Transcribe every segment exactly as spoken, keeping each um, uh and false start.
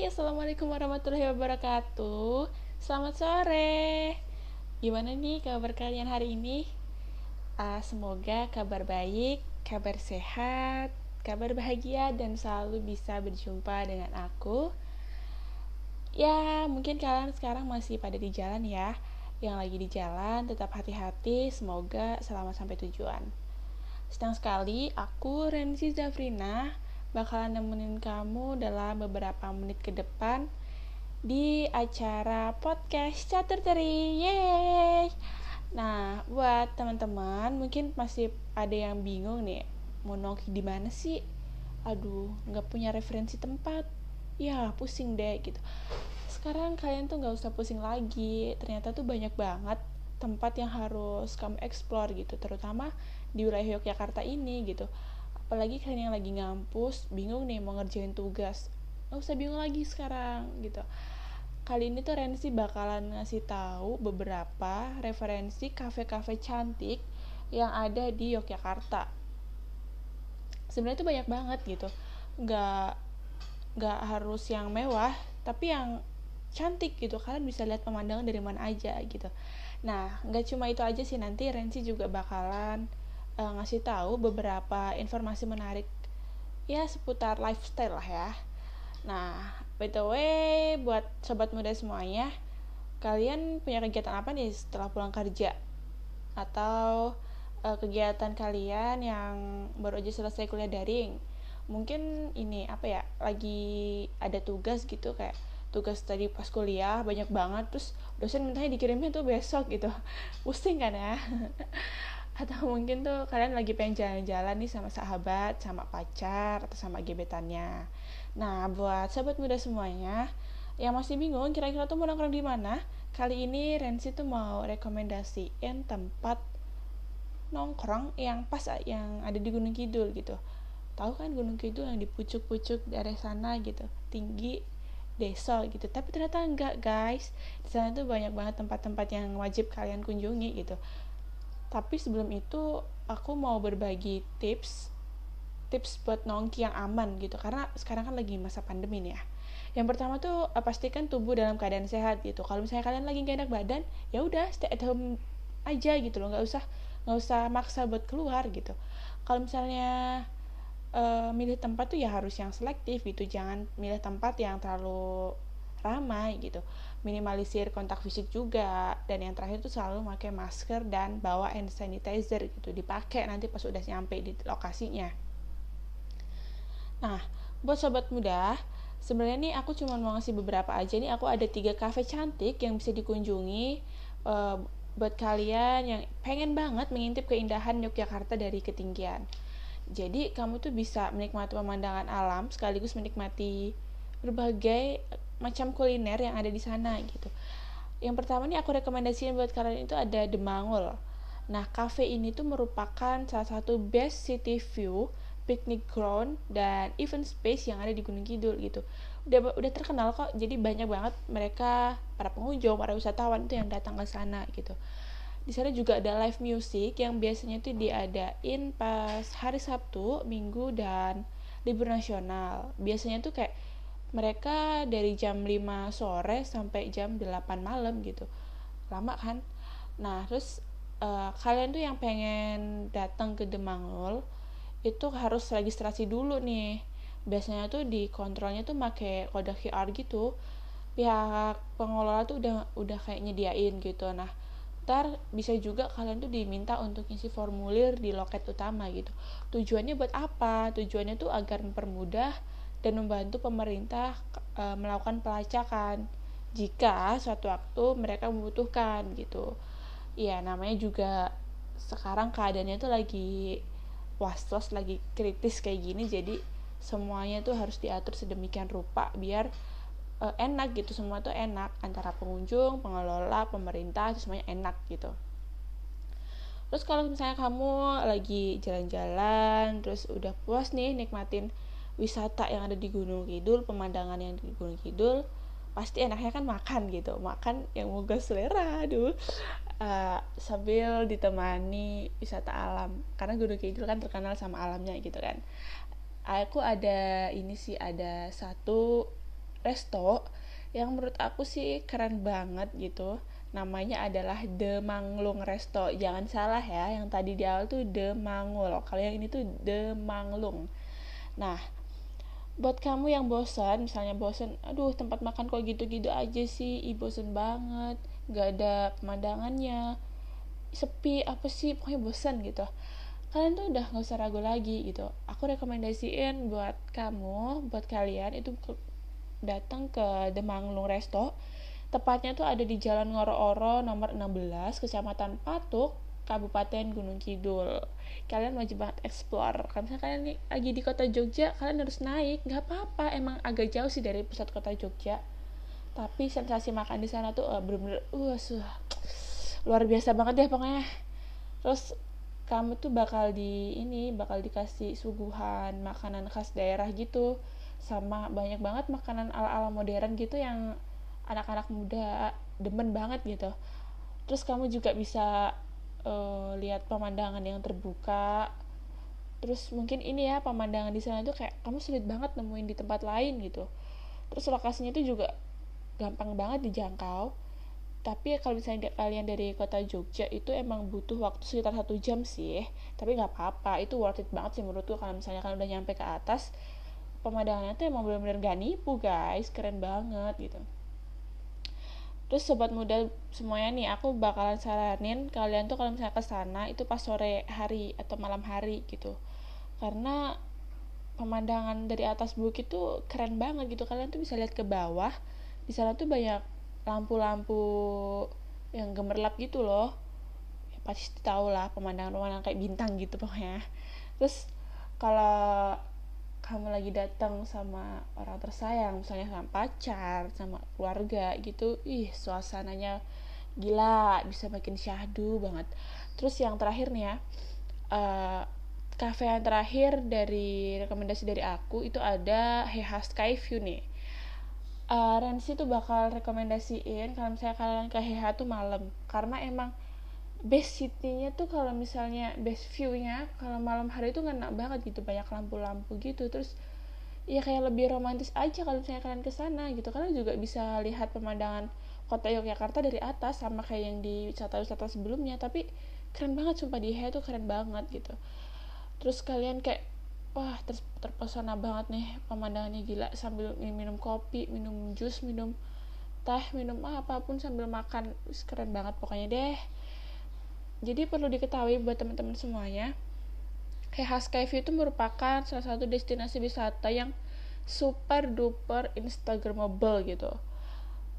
Hai, Assalamualaikum warahmatullahi wabarakatuh. Selamat sore. Gimana nih kabar kalian hari ini? Uh, semoga kabar baik, kabar sehat, kabar bahagia, dan selalu bisa berjumpa dengan aku. Ya, mungkin kalian sekarang masih pada di jalan ya. Yang lagi di jalan, tetap hati-hati, semoga selamat sampai tujuan. Senang sekali, aku Renzi Davrina bakalan nemenin kamu dalam beberapa menit ke depan di acara podcast Chattertree. Yeay! Nah, buat teman-teman mungkin masih ada yang bingung nih, mau nongki di mana sih? Aduh, nggak punya referensi tempat. Ya, pusing deh gitu. Sekarang kalian tuh nggak usah pusing lagi. Ternyata tuh banyak banget tempat yang harus kamu explore gitu, terutama di wilayah Yogyakarta ini gitu. Apalagi kalian yang lagi ngampus, bingung nih mau ngerjain tugas, nggak usah bingung lagi sekarang gitu. Kali ini tuh Renzi bakalan ngasih tahu beberapa referensi kafe-kafe cantik yang ada di Yogyakarta. Sebenarnya tuh banyak banget gitu, nggak nggak harus yang mewah, tapi yang cantik gitu. Kalian bisa lihat pemandangan dari mana aja gitu. Nah, nggak cuma itu aja sih, nanti Renzi juga bakalan ngasih tahu beberapa informasi menarik ya seputar lifestyle lah ya. Nah, by the way, buat sobat muda semuanya, kalian punya kegiatan apa nih setelah pulang kerja? Atau uh, kegiatan kalian yang baru aja selesai kuliah daring? Mungkin ini apa ya, lagi ada tugas gitu, kayak tugas tadi pas kuliah banyak banget, terus dosen mintanya dikirimnya tuh besok gitu. Pusing kan ya? Atau mungkin tuh kalian lagi pengen jalan-jalan nih sama sahabat, sama pacar, atau sama gebetannya. Nah, buat sahabat muda semuanya yang masih bingung kira-kira tuh mau nongkrong di mana, kali ini Renzi tuh mau rekomendasiin tempat nongkrong yang pas, yang ada di Gunung Kidul gitu. Tahu kan Gunung Kidul yang di pucuk-pucuk daerah sana gitu, tinggi deso gitu. Tapi ternyata enggak, guys. Di sana tuh banyak banget tempat-tempat yang wajib kalian kunjungi gitu. Tapi sebelum itu, aku mau berbagi tips tips buat nongki yang aman gitu, karena sekarang kan lagi masa pandemi nih ya. Yang pertama tuh, pastikan tubuh dalam keadaan sehat gitu. Kalau misalnya kalian lagi gak enak badan, ya udah stay at home aja gitu loh, nggak usah nggak usah maksa buat keluar gitu. Kalau misalnya uh, milih tempat tuh ya harus yang selektif gitu, jangan milih tempat yang terlalu ramai gitu. Minimalisir kontak fisik juga, dan yang terakhir tuh selalu pakai masker dan bawa hand sanitizer gitu, dipakai nanti pas udah nyampe di lokasinya. Nah, buat sobat muda, sebenarnya nih aku cuma mau ngasih beberapa aja nih. Aku ada tiga kafe cantik yang bisa dikunjungi e, buat kalian yang pengen banget mengintip keindahan Yogyakarta dari ketinggian. Jadi kamu tuh bisa menikmati pemandangan alam sekaligus menikmati berbagai macam kuliner yang ada di sana gitu. Yang pertama nih aku rekomendasiin buat kalian itu ada The Mangul. Nah, kafe ini tuh merupakan salah satu best city view, picnic ground, dan event space yang ada di Gunung Kidul gitu. Udah udah terkenal kok. Jadi banyak banget mereka para pengunjung, para wisatawan itu yang datang ke sana gitu. Di sana juga ada live music yang biasanya tuh diadain pas hari Sabtu, Minggu, dan libur nasional. Biasanya tuh kayak mereka dari jam lima sore sampai jam delapan malam gitu. Lama kan? Nah, terus uh, kalian tuh yang pengen datang ke Dahmanglung itu harus registrasi dulu nih. Biasanya tuh di kontrolnya tuh pakai kode Q R gitu. Pihak pengelola tuh udah udah kayak nyediain gitu. Nah, ntar bisa juga kalian tuh diminta untuk isi formulir di loket utama gitu. Tujuannya buat apa? Tujuannya tuh agar mempermudah dan membantu pemerintah e, melakukan pelacakan jika suatu waktu mereka membutuhkan gitu. Ya, namanya juga sekarang keadaannya tuh lagi was-was, lagi kritis kayak gini, jadi semuanya tuh harus diatur sedemikian rupa biar e, enak gitu, semua tuh enak antara pengunjung, pengelola, pemerintah, itu semuanya enak gitu. Terus kalau misalnya kamu lagi jalan-jalan, terus udah puas nih nikmatin wisata yang ada di Gunung Kidul, pemandangan yang di Gunung Kidul, pasti enaknya kan makan gitu, makan yang moga selera, aduh, uh, sambil ditemani wisata alam, karena Gunung Kidul kan terkenal sama alamnya gitu kan. Aku ada ini sih, ada satu resto yang menurut aku sih keren banget gitu. Namanya adalah The Manglung Resto. Jangan salah ya, yang tadi di awal tuh The Mangul, kalau yang ini tuh The Manglung. Nah, buat kamu yang bosan, misalnya bosan, aduh tempat makan kok gitu-gitu aja sih, ih bosan banget, gak ada pemandangannya, sepi, apa sih, pokoknya bosan gitu. Kalian tuh udah gak usah ragu lagi gitu. Aku rekomendasiin buat kamu, buat kalian itu datang ke The Manglung Resto. Tepatnya tuh ada di Jalan Ngoro-Oro nomor enam belas, Kecamatan Patuk, Kabupaten Gunung Kidul. Kalian wajib banget explore. Kalau misalnya kalian nih, lagi di kota Jogja, kalian harus naik. Gak apa-apa, emang agak jauh sih dari pusat kota Jogja. Tapi sensasi makan di sana tuh uh, bener-bener uh, suh, luar biasa banget deh pokoknya. Terus kamu tuh bakal di ini, bakal dikasih suguhan makanan khas daerah gitu. Sama banyak banget makanan ala-ala modern gitu yang anak-anak muda demen banget gitu. Terus kamu juga bisa uh, lihat pemandangan yang terbuka. Terus mungkin ini ya, pemandangan di sana itu kayak kamu sulit banget nemuin di tempat lain gitu. Terus lokasinya itu juga gampang banget dijangkau. Tapi ya, kalau misalnya kalian dari kota Jogja itu emang butuh waktu sekitar satu jam sih. Tapi gak apa-apa, itu worth it banget sih menurutku. Kalau misalnya kalian udah nyampe ke atas, pemandangannya tuh emang bener-bener gak nipu guys, keren banget gitu. Terus sobat muda semuanya nih, aku bakalan saranin kalian tuh kalau misalnya kesana itu pas sore hari atau malam hari gitu. Karena pemandangan dari atas bukit tuh keren banget gitu. Kalian tuh bisa lihat ke bawah. Di sana tuh banyak lampu-lampu yang gemerlap gitu loh. Ya, pasti tahu lah pemandangan-pemandangan kayak bintang gitu pokoknya. Terus kalau kamu lagi datang sama orang tersayang, misalnya sama pacar, sama keluarga gitu, ih suasananya gila, bisa makin syahdu banget. Terus yang terakhir nih ya, uh, kafe yang terakhir dari rekomendasi dari aku itu ada HeHa Sky View nih. uh, Renzi tuh bakal rekomendasiin kalau misalnya kalian ke HeHa tuh malam, karena emang best city-nya tuh kalau misalnya best view-nya kalau malam hari itu enak banget gitu, banyak lampu-lampu gitu. Terus ya kayak lebih romantis aja kalau misalnya kalian kesana gitu. Kalian juga bisa lihat pemandangan kota Yogyakarta dari atas, sama kayak yang di wisata-wisata sebelumnya, tapi keren banget sumpah, di HeHa tuh keren banget gitu. Terus kalian kayak wah ter- terpesona banget nih pemandangannya, gila, sambil minum kopi, minum jus, minum teh, minum apapun sambil makan. Terus keren banget pokoknya deh. Jadi perlu diketahui buat teman-teman semuanya, HeHa Sky View itu merupakan salah satu destinasi wisata yang super duper instagramable gitu.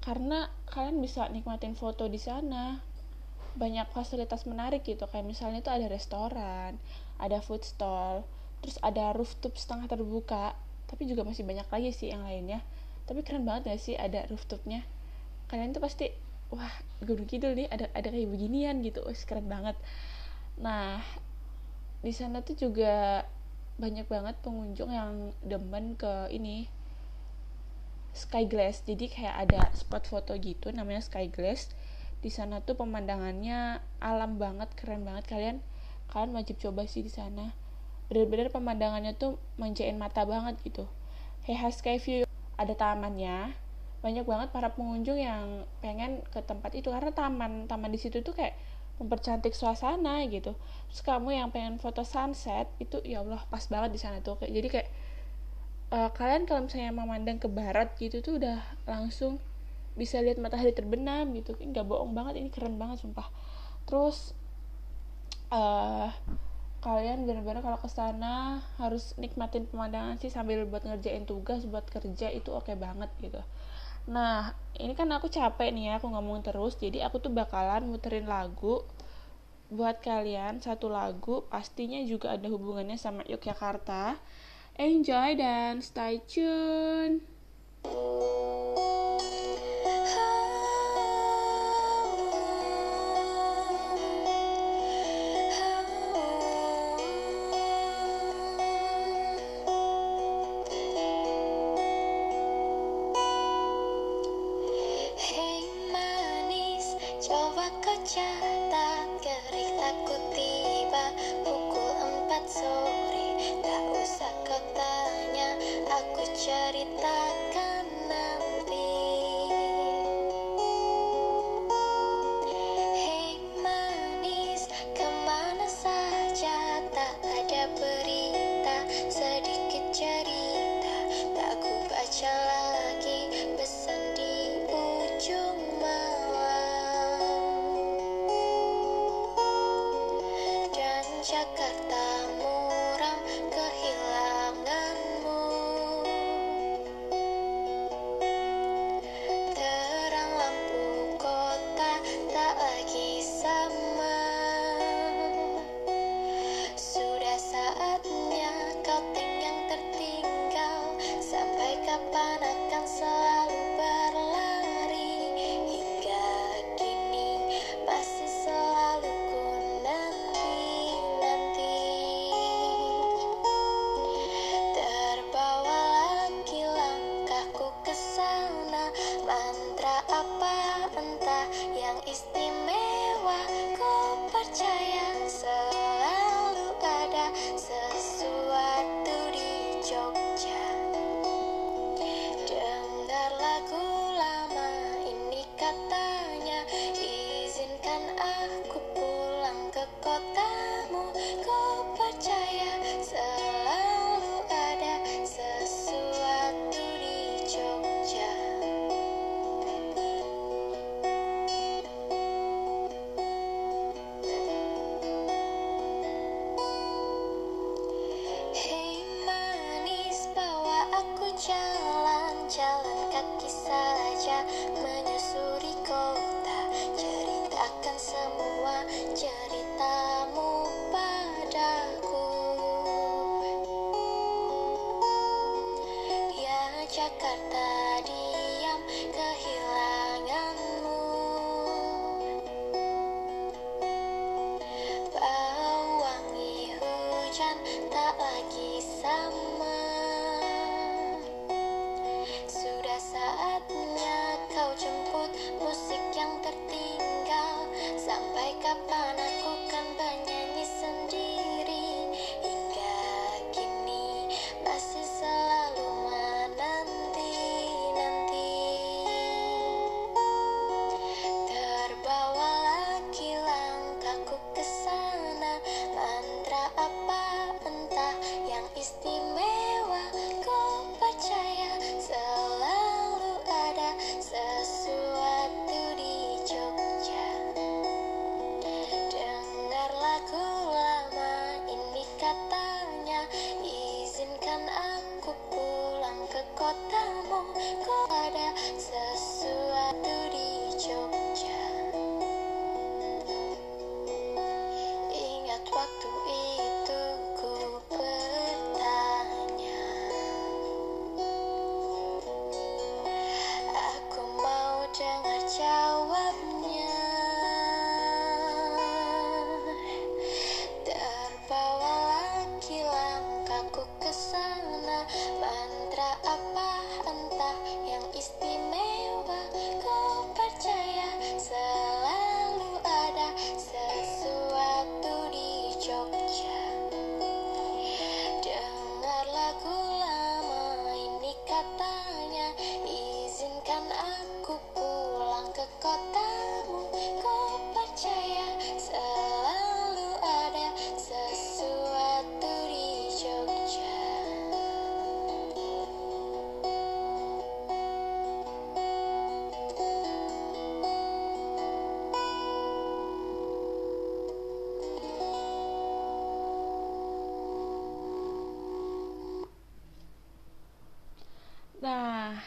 Karena kalian bisa nikmatin foto di sana. Banyak fasilitas menarik gitu, kayak misalnya itu ada restoran, ada food stall, terus ada rooftop setengah terbuka, tapi juga masih banyak lagi sih yang lainnya. Tapi keren banget gak sih ada rooftopnya? Kalian tuh pasti wah, Gunung Kidul nih ada ada kayak beginian gitu, wah keren banget. Nah, di sana tuh juga banyak banget pengunjung yang demen ke ini sky glass. Jadi kayak ada spot foto gitu, namanya sky glass. Di sana tuh pemandangannya alam banget, keren banget. Kalian kalian wajib coba sih di sana. Bener-bener pemandangannya tuh manjain mata banget gitu. HeHa Sky View ada tamannya. Banyak banget para pengunjung yang pengen ke tempat itu karena taman taman di situ tuh kayak mempercantik suasana gitu. Terus kamu yang pengen foto sunset itu ya Allah pas banget di sana tuh. Jadi kayak uh, kalian kalau misalnya memandang ke barat gitu tuh udah langsung bisa lihat matahari terbenam gitu. Ini nggak bohong banget, ini keren banget sumpah. Terus uh, kalian benar-benar kalau kesana harus nikmatin pemandangan sih sambil buat ngerjain tugas, buat kerja itu oke banget gitu. Nah, ini kan aku capek nih ya, aku ngomong terus. Jadi aku tuh bakalan muterin lagu buat kalian, satu lagu pastinya juga ada hubungannya sama Yogyakarta. Enjoy dan stay tune. Catat kerik takut tiba pukul empat sore. Tak usah kau tanya, aku ceritakan. Baca lagi pesan di ujung malam. Dan Jakarta muram kehilanganmu. Terang lampu kota tak lagi sama. Sudah saatnya kau tinggal. Sampai kapan akan selalu berlari, hingga kini masih selalu ku nanti-nanti. Terbawa lagi langkahku ke sana, mantra apa entah yang istimewa. Ku percaya selalu ada sesuatu di Jogja. Lagu lama ini katanya, izinkan aku pulang ke kotamu. Ku percaya selalu ada sesuatu di Jogja. Hei manis, bawa aku jalan-jalan kaki saja, menyusuri kota, ceritakan semua ceritamu padaku. Ya Jakarta diam kehilanganmu, bau wangi hujan tak lagi sama. Saatnya kau jemput musik yang tertinggal. Sampai kapan aku kan bernyanyi sendiri, hingga kini masih selalu menanti-nanti. Terbawa lagi langkahku ke sana, mantra apa entah yang istimewa. Ku percaya selalu ada sesuatu di Jogja. Dengar lagu lama ini katanya, izinkan aku pulang ke kotamu. Ku ada sesuatu di Jogja. Ingat waktu itu ku bertanya, dengar jawabnya. Terbawa lagi langkahku ke sana, mantra apa entah yang istimewa. Ku percaya selalu ada sesuatu di Jogja. Dengar lagu lama ini katanya, izinkan aku pulang ke kotamu. Ku percaya selalu ada sesuatu di Jogja. Nah,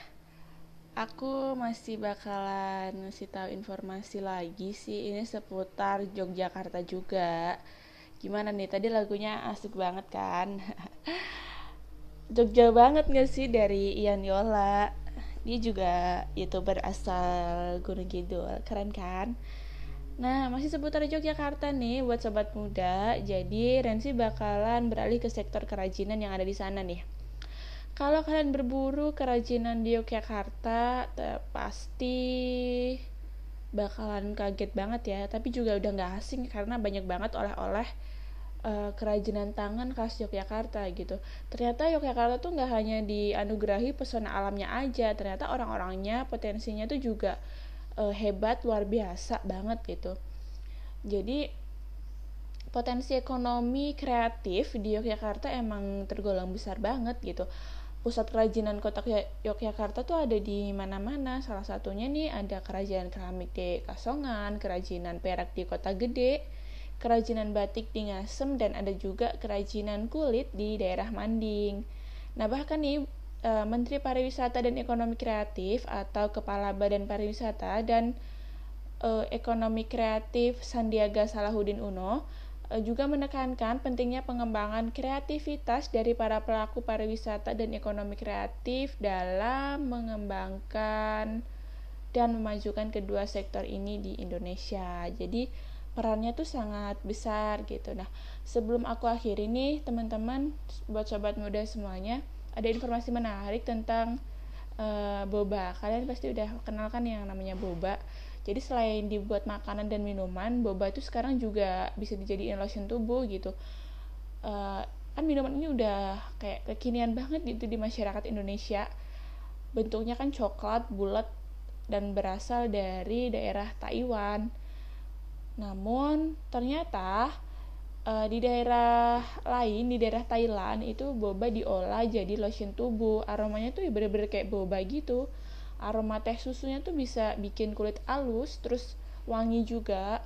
aku masih bakalan ngasih tahu informasi lagi sih, ini seputar Yogyakarta juga. Gimana nih, tadi lagunya asik banget kan? Jogja banget gak sih dari Ian Yola? Dia juga YouTuber asal Gunung Kidul, keren kan? Nah, masih seputar Yogyakarta nih buat sobat muda. Jadi Renzi bakalan beralih ke sektor kerajinan yang ada di sana nih. Kalau kalian berburu kerajinan di Yogyakarta, pasti bakalan kaget banget ya. Tapi juga udah nggak asing karena banyak banget oleh-oleh uh, kerajinan tangan khas Yogyakarta gitu. Ternyata Yogyakarta tuh nggak hanya dianugerahi pesona alamnya aja, ternyata orang-orangnya potensinya tuh juga uh, hebat, luar biasa banget gitu. Jadi potensi ekonomi kreatif di Yogyakarta emang tergolong besar banget gitu. pusat kerajinan kota Yogyakarta tuh ada di mana-mana. Salah satunya nih ada kerajaan keramik di Kasongan, kerajinan perak di Kota Gede, kerajinan batik di Ngasem, dan ada juga kerajinan kulit di daerah Manding. Nah, bahkan nih Menteri Pariwisata dan Ekonomi Kreatif atau Kepala Badan Pariwisata dan Ekonomi Kreatif Sandiaga Salahuddin Uno juga menekankan pentingnya pengembangan kreativitas dari para pelaku pariwisata dan ekonomi kreatif dalam mengembangkan dan memajukan kedua sektor ini di Indonesia. Jadi perannya tuh sangat besar gitu. Nah, sebelum aku akhiri nih teman-teman, buat sobat muda semuanya, ada informasi menarik tentang uh, boba. Kalian pasti udah kenal kan yang namanya boba. Jadi selain dibuat makanan dan minuman, boba itu sekarang juga bisa dijadiin lotion tubuh gitu. Uh, kan minuman ini udah kayak kekinian banget gitu di masyarakat Indonesia. Bentuknya kan coklat, bulat, dan berasal dari daerah Taiwan. Namun ternyata uh, di daerah lain, di daerah Thailand, itu boba diolah jadi lotion tubuh. Aromanya tuh bener-bener kayak boba gitu. Aroma teh susunya tuh bisa bikin kulit halus, terus wangi juga.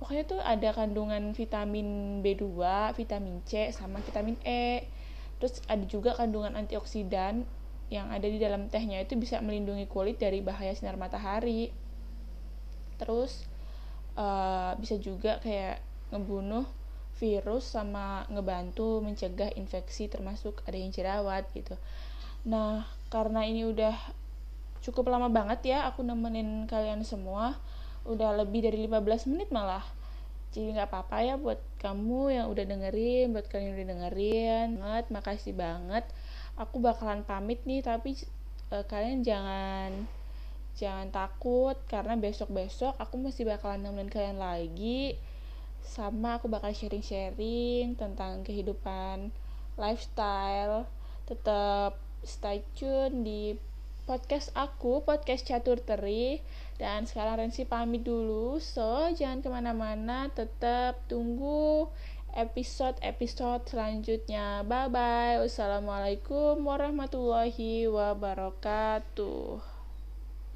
Pokoknya tuh ada kandungan vitamin B dua, vitamin C, sama vitamin E. Terus ada juga kandungan antioksidan yang ada di dalam tehnya, itu bisa melindungi kulit dari bahaya sinar matahari. Terus uh, bisa juga kayak ngebunuh virus sama ngebantu mencegah infeksi termasuk adanya jerawat gitu. Nah, karena ini udah cukup lama banget ya aku nemenin kalian semua, udah lebih dari lima belas menit malah. Jadi gak apa-apa ya buat kamu yang udah dengerin, buat kalian yang udah dengerin banget, makasih banget. Aku bakalan pamit nih, tapi eh, kalian jangan jangan takut, karena besok-besok aku masih bakalan nemenin kalian lagi, sama aku bakal sharing-sharing tentang kehidupan lifestyle. Tetap stay tune di podcast aku, podcast Chattertree. Dan sekarang Renzi pamit dulu, so jangan kemana-mana, tetap tunggu episode-episode selanjutnya. Bye-bye, wassalamualaikum warahmatullahi wabarakatuh.